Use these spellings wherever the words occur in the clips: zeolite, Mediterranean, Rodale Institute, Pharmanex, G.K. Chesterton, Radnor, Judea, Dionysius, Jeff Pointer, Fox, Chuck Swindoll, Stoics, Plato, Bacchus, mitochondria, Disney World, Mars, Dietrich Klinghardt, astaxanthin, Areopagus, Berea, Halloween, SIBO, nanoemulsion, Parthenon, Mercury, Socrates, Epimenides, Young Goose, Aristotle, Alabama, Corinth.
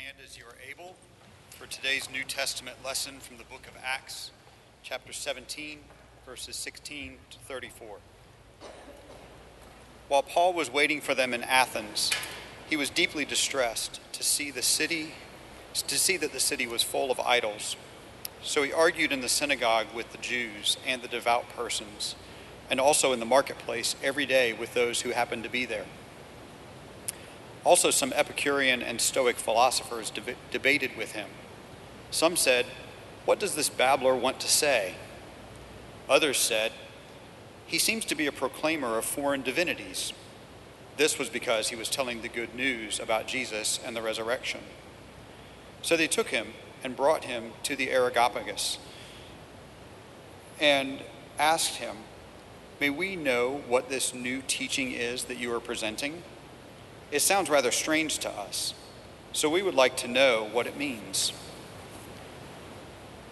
stand as you are able for today's New Testament lesson from the book of Acts, chapter 17, verses 16 to 34. While Paul was waiting for them in Athens, he was deeply distressed to see that the city was full of idols. So he argued in the synagogue with the Jews and the devout persons, and also in the marketplace every day with those who happened to be there. Also, some Epicurean and Stoic philosophers debated with him. Some said, "What does this babbler want to say?" Others said, "He seems to be a proclaimer of foreign divinities." This was because he was telling the good news about Jesus and the resurrection. So they took him and brought him to the Areopagus and asked him, "May we know what this new teaching is that you are presenting? It sounds rather strange to us, so we would like to know what it means."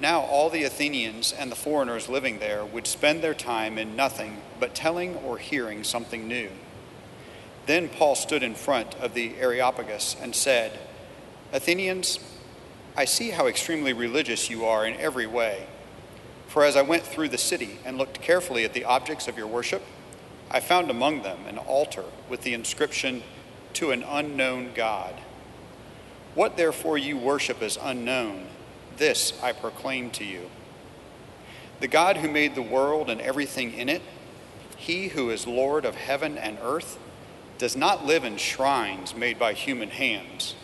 Now all the Athenians and the foreigners living there would spend their time in nothing but telling or hearing something new. Then Paul stood in front of the Areopagus and said, "Athenians, I see how extremely religious you are in every way. For as I went through the city and looked carefully at the objects of your worship, I found among them an altar with the inscription, 'To an unknown God.' What therefore you worship is unknown, this I proclaim to you. The God who made the world and everything in it, he who is Lord of heaven and earth, does not live in shrines made by human hands,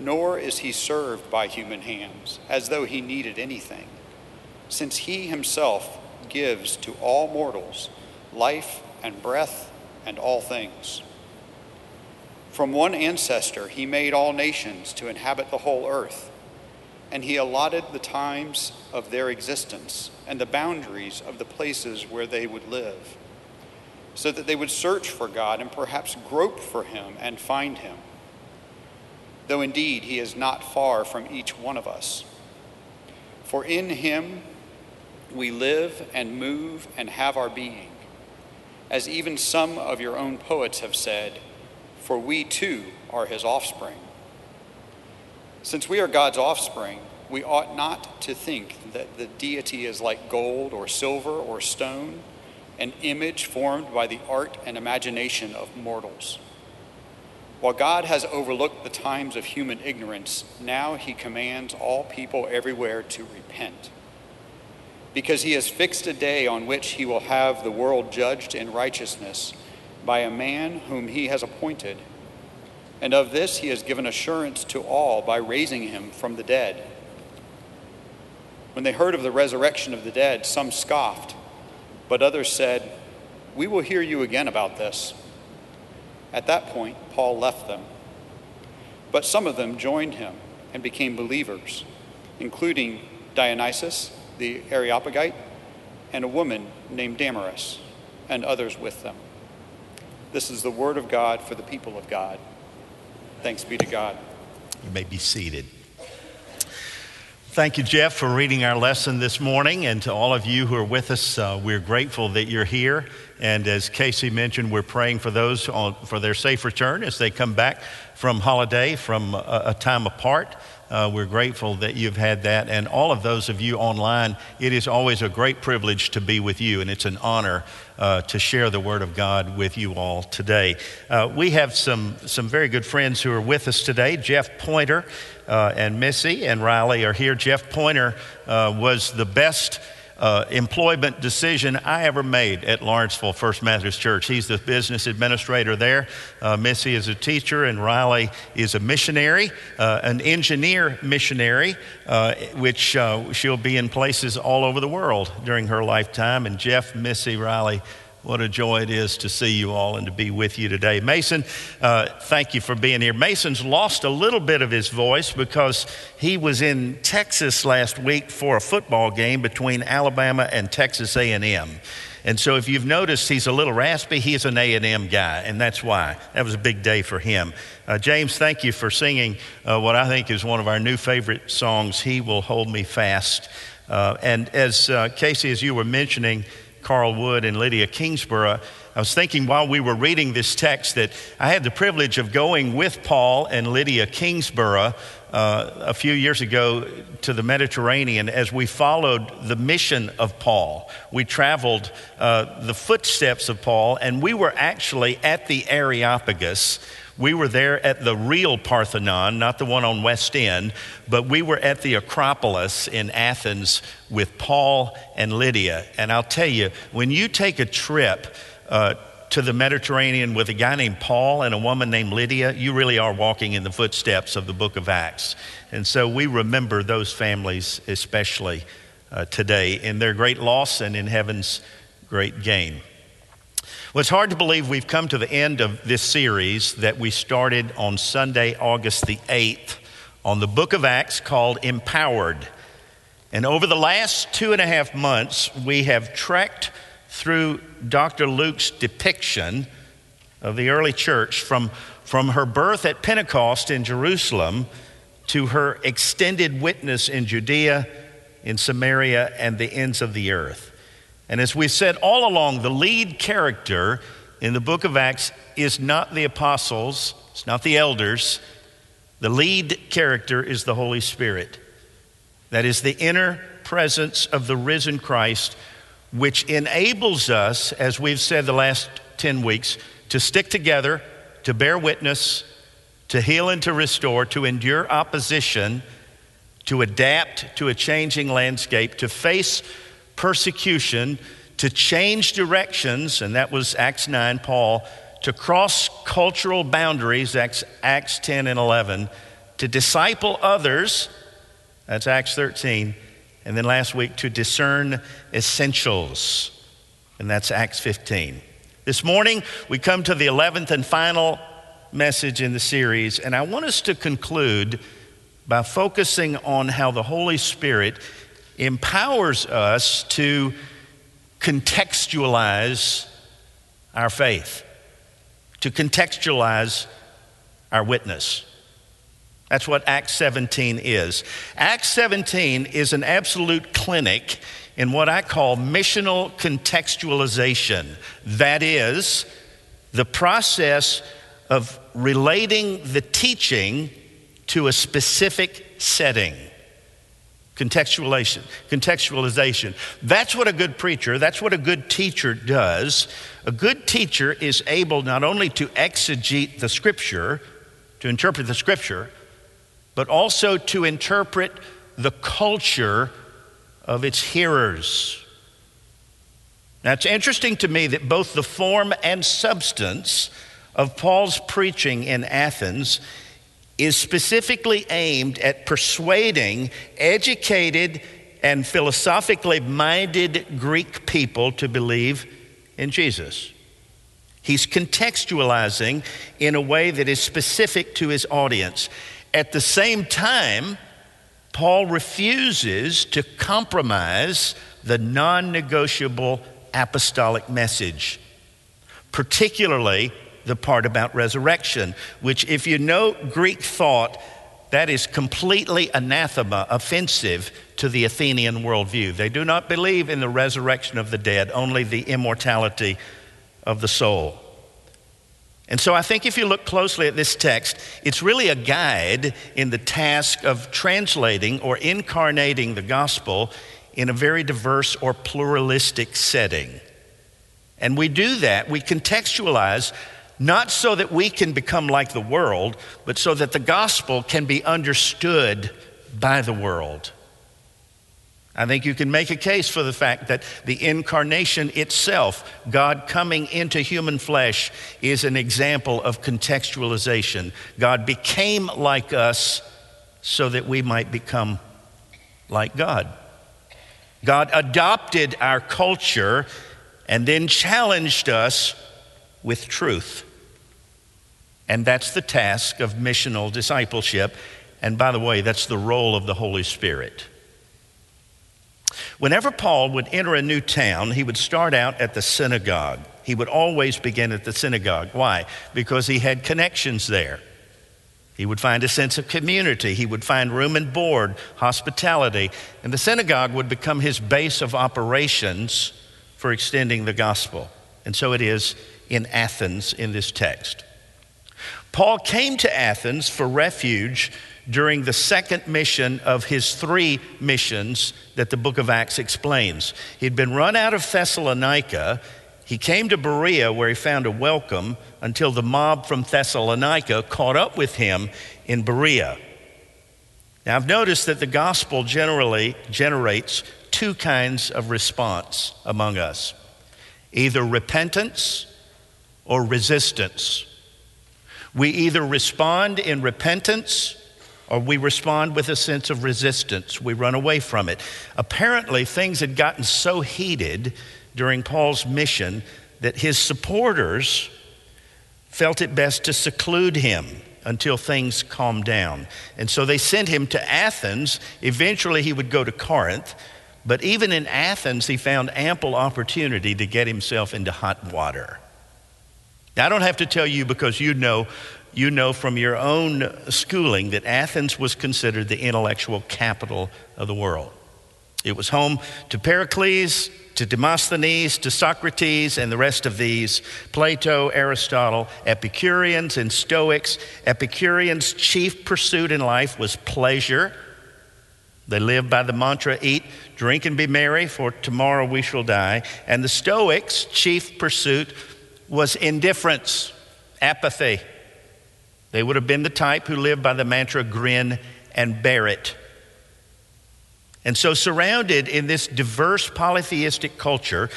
nor is he served by human hands, as though he needed anything, since he himself gives to all mortals life and breath and all things. From one ancestor he made all nations to inhabit the whole earth, and he allotted the times of their existence and the boundaries of the places where they would live, so that they would search for God and perhaps grope for him and find him. Though indeed he is not far from each one of us. For in him we live and move and have our being, as even some of your own poets have said, 'For we too are his offspring.' Since we are God's offspring, we ought not to think that the deity is like gold or silver or stone, an image formed by the art and imagination of mortals. While God has overlooked the times of human ignorance, now he commands all people everywhere to repent, because he has fixed a day on which he will have the world judged in righteousness by a man whom he has appointed. And of this he has given assurance to all by raising him from the dead." When they heard of the resurrection of the dead, some scoffed, but others said, "We will hear you again about this." At that point, Paul left them. But some of them joined him and became believers, including Dionysius the Areopagite and a woman named Damaris, and others with them. This is the word of God for the people of God. Thanks be to God. You may be seated. Thank you, Jeff, for reading our lesson this morning. And to all of you who are with us, we're grateful that you're here. And as Casey mentioned, we're praying for those for their safe return as they come back from holiday, from a time apart. We're grateful that you've had that. And all of those of you online, it is always a great privilege to be with you. And it's an honor to share the Word of God with you all today. We have some very good friends who are with us today. Jeff Pointer and Missy and Riley are here. Jeff Pointer was the best employment decision I ever made at Lawrenceville First Methodist Church. He's the business administrator there. Missy is a teacher, and Riley is a missionary, an engineer missionary, which she'll be in places all over the world during her lifetime. And Jeff, Missy, Riley, what a joy it is to see you all and to be with you today. Mason, thank you for being here. Mason's lost a little bit of his voice because he was in Texas last week for a football game between Alabama and Texas A&M. And so if you've noticed, he's a little raspy. He's an A&M guy, and that's why. That was a big day for him. James, thank you for singing what I think is one of our new favorite songs, "He Will Hold Me Fast." And as Casey, as you were mentioning, Carl Wood and Lydia Kingsborough, I was thinking while we were reading this text that I had the privilege of going with Paul and Lydia Kingsborough a few years ago to the Mediterranean as we followed the mission of Paul. We traveled the footsteps of Paul, and we were actually at the Areopagus. We were there at the real Parthenon, not the one on West End, but we were at the Acropolis in Athens with Paul and Lydia. And I'll tell you, when you take a trip to the Mediterranean with a guy named Paul and a woman named Lydia, you really are walking in the footsteps of the book of Acts. And so we remember those families especially today in their great loss and in heaven's great gain. Well, it's hard to believe we've come to the end of this series that we started on Sunday, August the 8th, on the book of Acts called Empowered. And over the last 2.5 months, we have trekked through Dr. Luke's depiction of the early church from her birth at Pentecost in Jerusalem to her extended witness in Judea, in Samaria, and the ends of the earth. And as we said all along, the lead character in the book of Acts is not the apostles, it's not the elders. The lead character is the Holy Spirit. That is the inner presence of the risen Christ, which enables us, as we've said the last 10 weeks, to stick together, to bear witness, to heal and to restore, to endure opposition, to adapt to a changing landscape, to face persecution, to change directions, and that was Acts 9, Paul, to cross cultural boundaries, Acts 10 and 11, to disciple others, that's Acts 13, and then last week, to discern essentials, and that's Acts 15. This morning, we come to the 11th and final message in the series, and I want us to conclude by focusing on how the Holy Spirit empowers us to contextualize our faith, to contextualize our witness. That's what Acts 17 is. Acts 17 is an absolute clinic in what I call missional contextualization. That is the process of relating the teaching to a specific setting. Contextualization. That's what a good preacher, that's what a good teacher does. A good teacher is able not only to exegete the scripture, to interpret the scripture, but also to interpret the culture of its hearers. Now, it's interesting to me that both the form and substance of Paul's preaching in Athens is specifically aimed at persuading educated and philosophically minded Greek people to believe in Jesus. He's contextualizing in a way that is specific to his audience. At the same time, Paul refuses to compromise the non-negotiable apostolic message, particularly the part about resurrection, which if you know Greek thought, that is completely anathema, offensive to the Athenian worldview. They do not believe in the resurrection of the dead, only the immortality of the soul. And so I think if you look closely at this text, it's really a guide in the task of translating or incarnating the gospel in a very diverse or pluralistic setting. And we do that, we contextualize not so that we can become like the world, but so that the gospel can be understood by the world. I think you can make a case for the fact that the incarnation itself, God coming into human flesh, is an example of contextualization. God became like us so that we might become like God. God adopted our culture and then challenged us with truth. And that's the task of missional discipleship. And by the way, that's the role of the Holy Spirit. Whenever Paul would enter a new town, he would start out at the synagogue. He would always begin at the synagogue. Why? Because he had connections there. He would find a sense of community. He would find room and board, hospitality. And the synagogue would become his base of operations for extending the gospel. And so it is in Athens in this text. Paul came to Athens for refuge during the second mission of his three missions that the book of Acts explains. He'd been run out of Thessalonica. He came to Berea, where he found a welcome until the mob from Thessalonica caught up with him in Berea. Now, I've noticed that the gospel generally generates two kinds of response among us, either repentance or resistance. We either respond in repentance or we respond with a sense of resistance. We run away from it. Apparently, things had gotten so heated during Paul's mission that his supporters felt it best to seclude him until things calmed down. And so they sent him to Athens. Eventually, he would go to Corinth. But even in Athens, he found ample opportunity to get himself into hot water. Now, I don't have to tell you because you know from your own schooling that Athens was considered the intellectual capital of the world. It was home to Pericles, to Demosthenes, to Socrates, and the rest of these, Plato, Aristotle, Epicureans, and Stoics. Epicureans' chief pursuit in life was pleasure. They lived by the mantra, eat, drink, and be merry, for tomorrow we shall die. And the Stoics' chief pursuit was indifference, apathy. They would have been the type who lived by the mantra, grin and bear it. And so surrounded in this diverse polytheistic culture,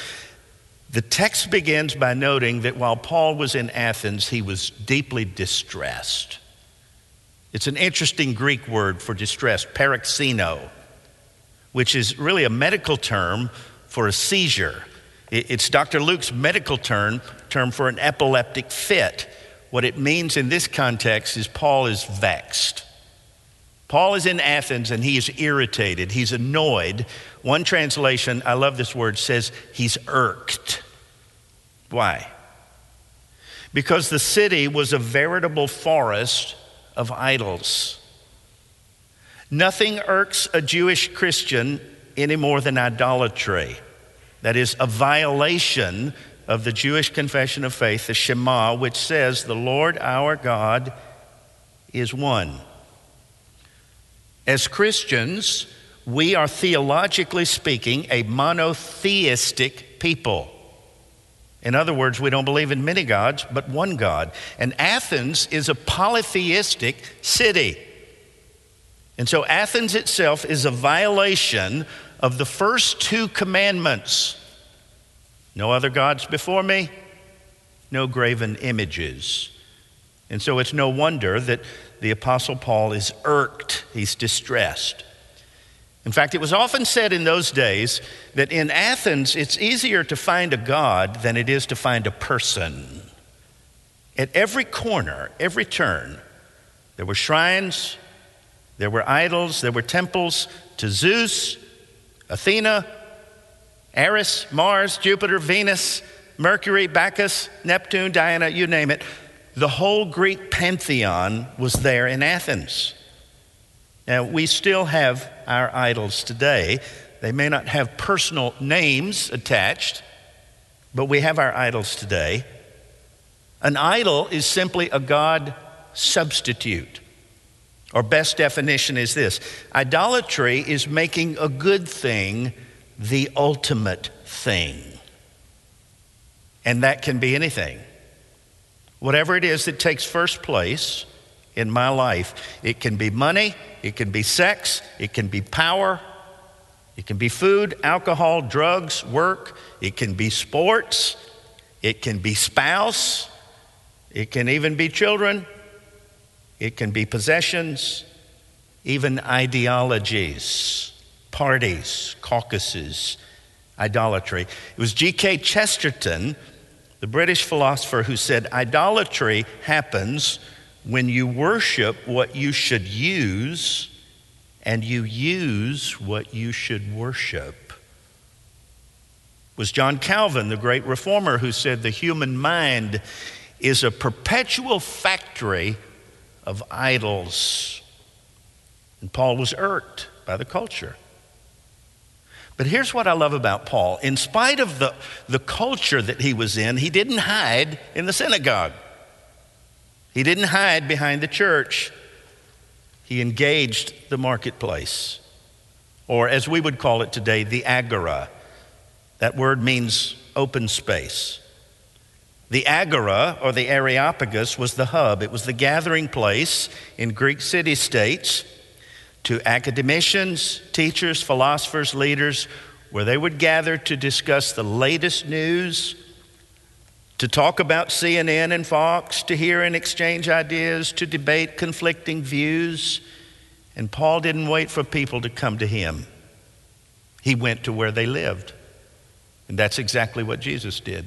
the text begins by noting that while Paul was in Athens, he was deeply distressed. It's an interesting Greek word for distress, paroxeno, which is really a medical term for a seizure. It's Dr. Luke's medical term for an epileptic fit. What it means in this context is Paul is vexed. Paul is in Athens and he is irritated. He's annoyed. One translation, I love this word, says he's irked. Why? Because the city was a veritable forest of idols. Nothing irks a Jewish Christian any more than idolatry. That is a violation of the Jewish confession of faith, the Shema, which says, the Lord our God is one. As Christians, we are theologically speaking a monotheistic people. In other words, we don't believe in many gods, but one God. And Athens is a polytheistic city. And so Athens itself is a violation of the first two commandments. No other gods before me, no graven images. And so it's no wonder that the Apostle Paul is irked, he's distressed. In fact, it was often said in those days that in Athens, it's easier to find a god than it is to find a person. At every corner, every turn, there were shrines, there were idols, there were temples to Zeus, Athena, Ares, Mars, Jupiter, Venus, Mercury, Bacchus, Neptune, Diana, you name it. The whole Greek pantheon was there in Athens. Now, we still have our idols today. They may not have personal names attached, but we have our idols today. An idol is simply a god substitute. Our best definition is this: idolatry is making a good thing the ultimate thing. And that can be anything. Whatever it is that takes first place in my life, it can be money, it can be sex, it can be power, it can be food, alcohol, drugs, work, it can be sports, it can be spouse, it can even be children, it can be possessions, even ideologies. Parties, caucuses, idolatry. It was G.K. Chesterton, the British philosopher, who said, idolatry happens when you worship what you should use and you use what you should worship. It was John Calvin, the great reformer, who said the human mind is a perpetual factory of idols. And Paul was irked by the culture. But here's what I love about Paul. In spite of the culture that he was in, he didn't hide in the synagogue. He didn't hide behind the church. He engaged the marketplace, or as we would call it today, the agora. That word means open space. The agora, or the Areopagus, was the hub. It was the gathering place in Greek city-states to academicians, teachers, philosophers, leaders, where they would gather to discuss the latest news, to talk about CNN and Fox, to hear and exchange ideas, to debate conflicting views. And Paul didn't wait for people to come to him. He went to where they lived. And that's exactly what Jesus did.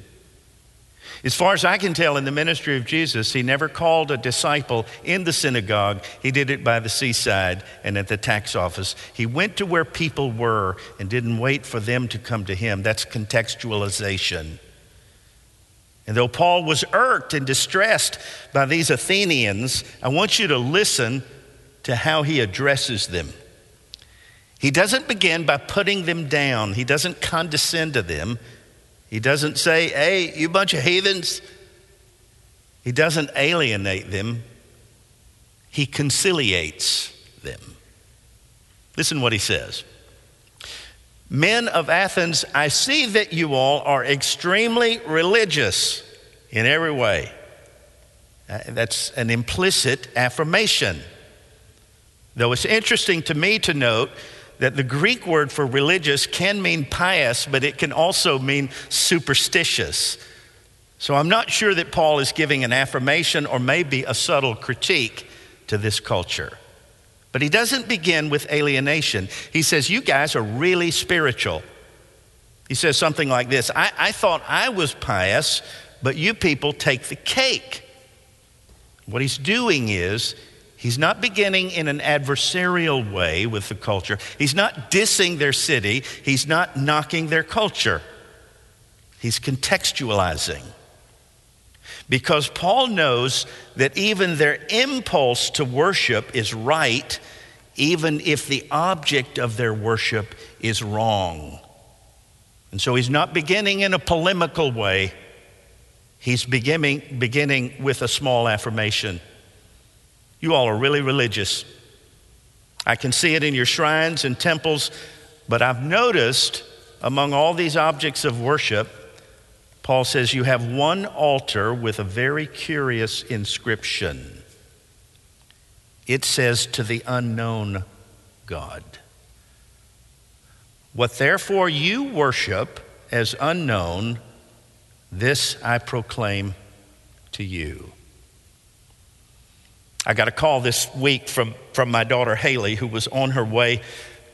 As far as I can tell, in the ministry of Jesus, he never called a disciple in the synagogue. He did it by the seaside and at the tax office. He went to where people were and didn't wait for them to come to him. That's contextualization. And though Paul was irked and distressed by these Athenians, I want you to listen to how he addresses them. He doesn't begin by putting them down. He doesn't condescend to them. He doesn't say, hey, you bunch of heathens. He doesn't alienate them. He conciliates them. Listen what he says. Men of Athens, I see that you all are extremely religious in every way. That's an implicit affirmation. Though it's interesting to me to note that the Greek word for religious can mean pious, but it can also mean superstitious. So I'm not sure that Paul is giving an affirmation or maybe a subtle critique to this culture. But he doesn't begin with alienation. He says, you guys are really spiritual. He says something like this, I thought I was pious, but you people take the cake. What he's doing is, he's not beginning in an adversarial way with the culture. He's not dissing their city. He's not knocking their culture. He's contextualizing. Because Paul knows that even their impulse to worship is right, even if the object of their worship is wrong. And so he's not beginning in a polemical way. He's beginning with a small affirmation. You all are really religious. I can see it in your shrines and temples, but I've noticed among all these objects of worship, Paul says you have one altar with a very curious inscription. It says, to the unknown God. What therefore you worship as unknown, this I proclaim to you. I got a call this week from my daughter Haley, who was on her way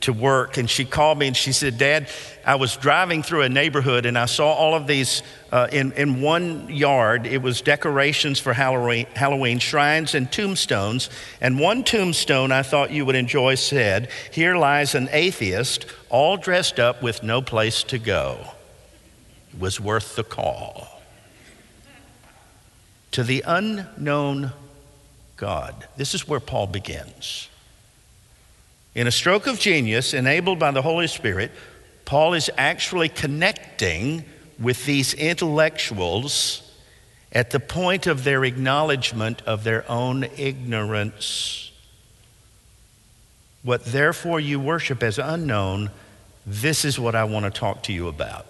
to work, and she called me and she said, Dad, I was driving through a neighborhood and I saw all of these in one yard. It was decorations for Halloween, shrines and tombstones. And one tombstone I thought you would enjoy said, here lies an atheist, all dressed up with no place to go. It was worth the call. To the unknown God. This is where Paul begins. In a stroke of genius, enabled by the Holy Spirit, Paul is actually connecting with these intellectuals at the point of their acknowledgement of their own ignorance. What therefore you worship as unknown, this is what I want to talk to you about.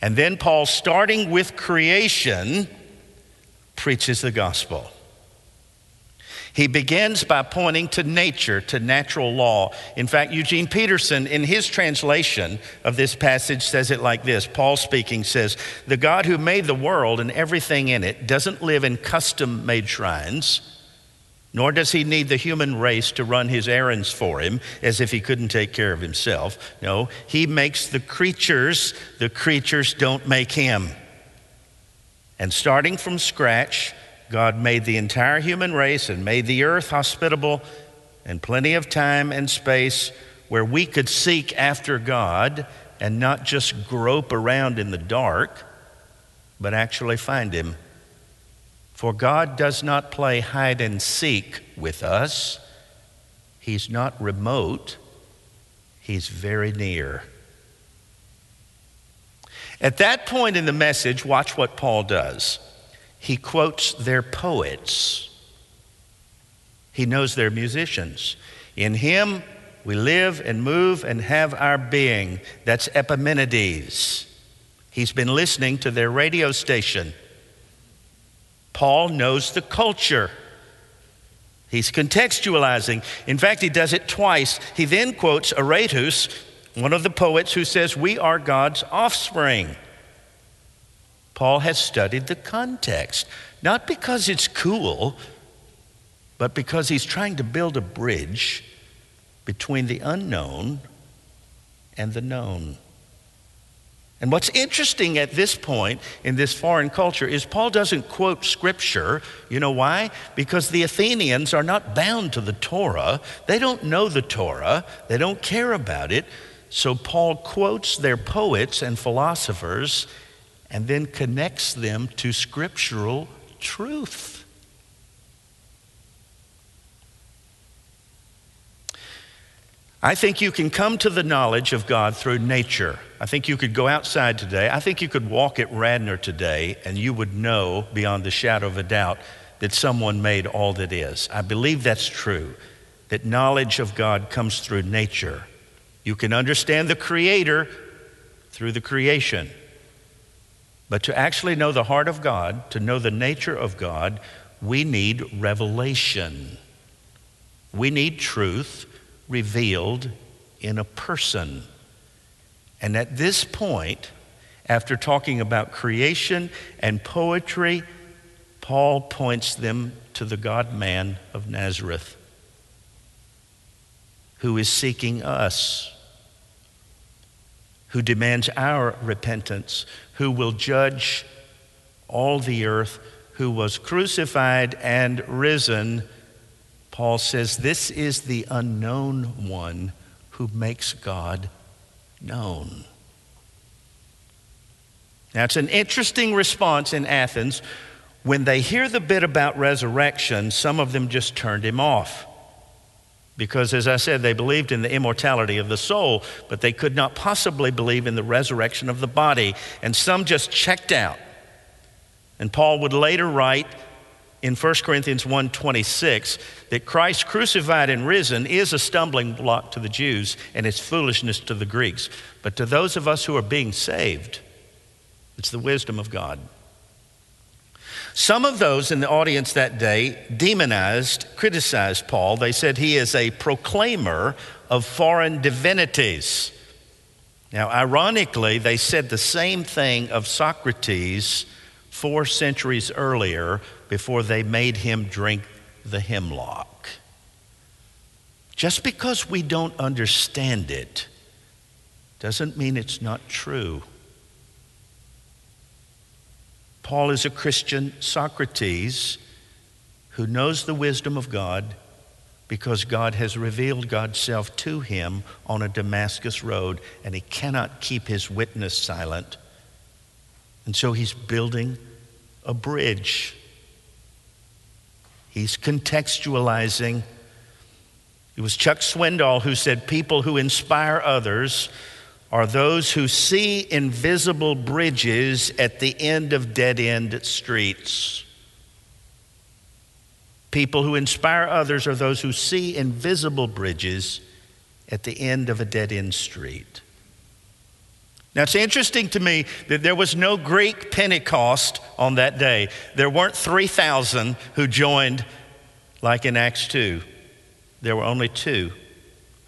And then Paul, starting with creation, preaches the gospel. He begins by pointing to nature, to natural law. In fact, Eugene Peterson, in his translation of this passage, says it like this. Paul speaking says, the God who made the world and everything in it doesn't live in custom-made shrines, nor does he need the human race to run his errands for him as if he couldn't take care of himself. No, he makes the creatures. The creatures don't make him. And starting from scratch, God made the entire human race and made the earth hospitable and plenty of time and space where we could seek after God and not just grope around in the dark, but actually find him. For God does not play hide and seek with us. He's not remote. He's very near. At that point in the message, watch what Paul does. He quotes their poets. He knows their musicians. In him, we live and move and have our being. That's Epimenides. He's been listening to their radio station. Paul knows the culture. He's contextualizing. In fact, he does it twice. He then quotes Aratus, one of the poets, who says, "We are God's offspring." Paul has studied the context, not because it's cool, but because he's trying to build a bridge between the unknown and the known. And what's interesting at this point in this foreign culture is Paul doesn't quote Scripture. You know why? Because the Athenians are not bound to the Torah. They don't know the Torah. They don't care about it. So Paul quotes their poets and philosophers and then connects them to scriptural truth. I think you can come to the knowledge of God through nature. I think you could go outside today. I think you could walk at Radnor today and you would know beyond the shadow of a doubt that someone made all that is. I believe that's true, that knowledge of God comes through nature. You can understand the Creator through the creation. But to actually know the heart of God, to know the nature of God, we need revelation. We need truth revealed in a person. And at this point, after talking about creation and poetry, Paul points them to the God-man of Nazareth, who is seeking us, who demands our repentance, who will judge all the earth, who was crucified and risen. Paul says, this is the unknown one who makes God known. Now, it's an interesting response in Athens. When they hear the bit about resurrection, some of them just turned him off. Because, as I said, they believed in the immortality of the soul, but they could not possibly believe in the resurrection of the body. And some just checked out. And Paul would later write in 1 Corinthians 1:26 that Christ crucified and risen is a stumbling block to the Jews and it's foolishness to the Greeks. But to those of us who are being saved, it's the wisdom of God. Some of those in the audience that day demonized, criticized Paul. They said he is a proclaimer of foreign divinities. Now, ironically, they said the same thing of Socrates 4 centuries earlier before they made him drink the hemlock. Just because we don't understand it doesn't mean it's not true. Paul is a Christian Socrates who knows the wisdom of God because God has revealed God's self to him on a Damascus road, and he cannot keep his witness silent. And so he's building a bridge. He's contextualizing. It was Chuck Swindoll who said, people who inspire others are those who see invisible bridges at the end of dead-end streets. People who inspire others are those who see invisible bridges at the end of a dead-end street. Now, it's interesting to me that there was no Greek Pentecost on that day. There weren't 3,000 who joined like in Acts 2. There were only 2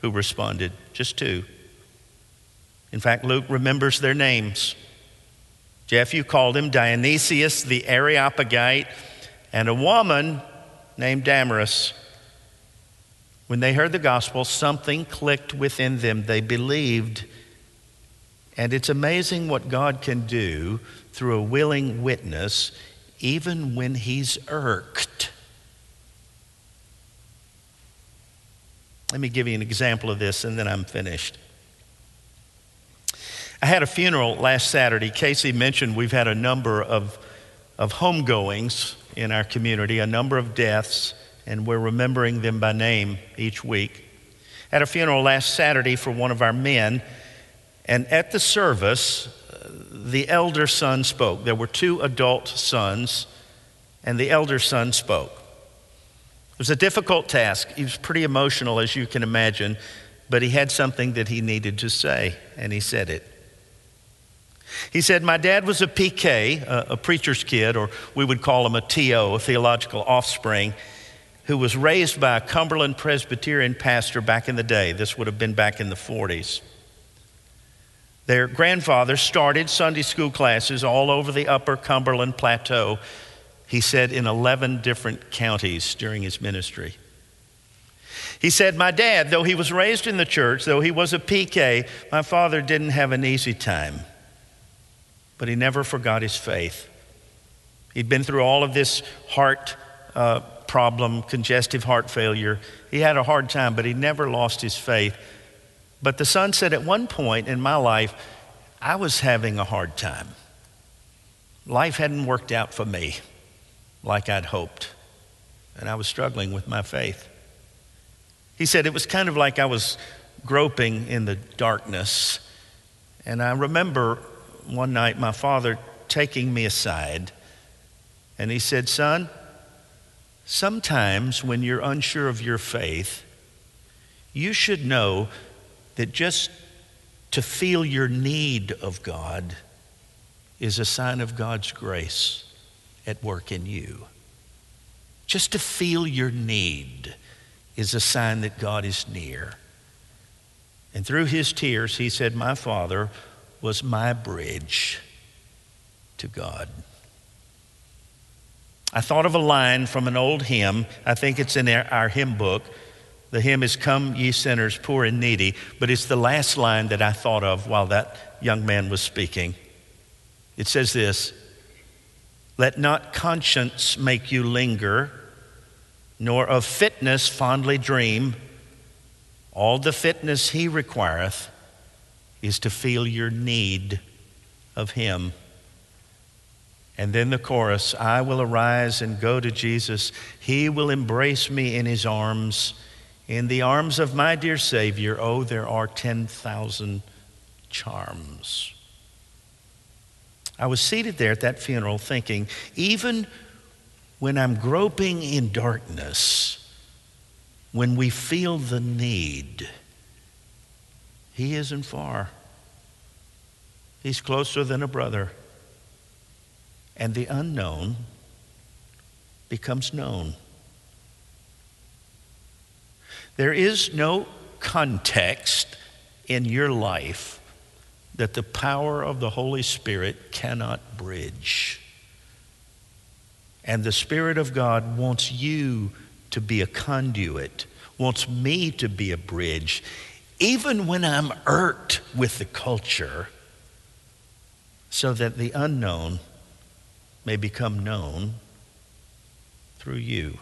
who responded, just 2. In fact, Luke remembers their names. Jeff, you called him Dionysius the Areopagite, and a woman named Damaris. When they heard the gospel, something clicked within them. They believed. And it's amazing what God can do through a willing witness, even when he's irked. Let me give you an example of this, and then I'm finished. I had a funeral last Saturday. Casey mentioned we've had a number of homegoings in our community, a number of deaths, and we're remembering them by name each week. at a funeral last Saturday for one of our men, and at the service, the elder son spoke. There were two adult sons, and the elder son spoke. It was a difficult task. He was pretty emotional, as you can imagine, but he had something that he needed to say, and he said it. He said, my dad was a PK, a preacher's kid, or we would call him a TO, a theological offspring, who was raised by a Cumberland Presbyterian pastor back in the day. This would have been back in the 40s. Their grandfather started Sunday school classes all over the upper Cumberland Plateau, he said, in 11 different counties during his ministry. He said, my dad, though he was raised in the church, though he was a PK, my father didn't have an easy time. But he never forgot his faith. He'd been through all of this heart problem, congestive heart failure. He had a hard time, but he never lost his faith. But the son said, at one point in my life, I was having a hard time. Life hadn't worked out for me like I'd hoped, and I was struggling with my faith. He said, it was kind of like I was groping in the darkness, and I remember one night, my father taking me aside, and he said, son, sometimes when you're unsure of your faith, you should know that just to feel your need of God is a sign of God's grace at work in you. Just to feel your need is a sign that God is near. And through his tears, he said, my father was my bridge to God. I thought of a line from an old hymn. I think it's in our hymn book. The hymn is, Come Ye Sinners, Poor and Needy, but it's the last line that I thought of while that young man was speaking. It says this, Let not conscience make you linger, nor of fitness fondly dream. All the fitness he requireth is to feel your need of him. And then the chorus, I will arise and go to Jesus. He will embrace me in his arms. In the arms of my dear Savior, oh, there are 10,000 charms. I was seated there at that funeral thinking, even when I'm groping in darkness, when we feel the need, he isn't far. He's closer than a brother. And the unknown becomes known. There is no context in your life that the power of the Holy Spirit cannot bridge. And the Spirit of God wants you to be a conduit, wants me to be a bridge. Even when I'm irked with the culture, so that the unknown may become known through you.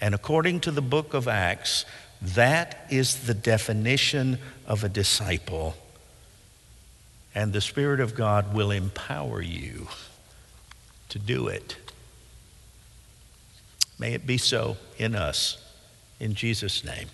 And according to the book of Acts, that is the definition of a disciple. And the Spirit of God will empower you to do it. May it be so in us, in Jesus' name.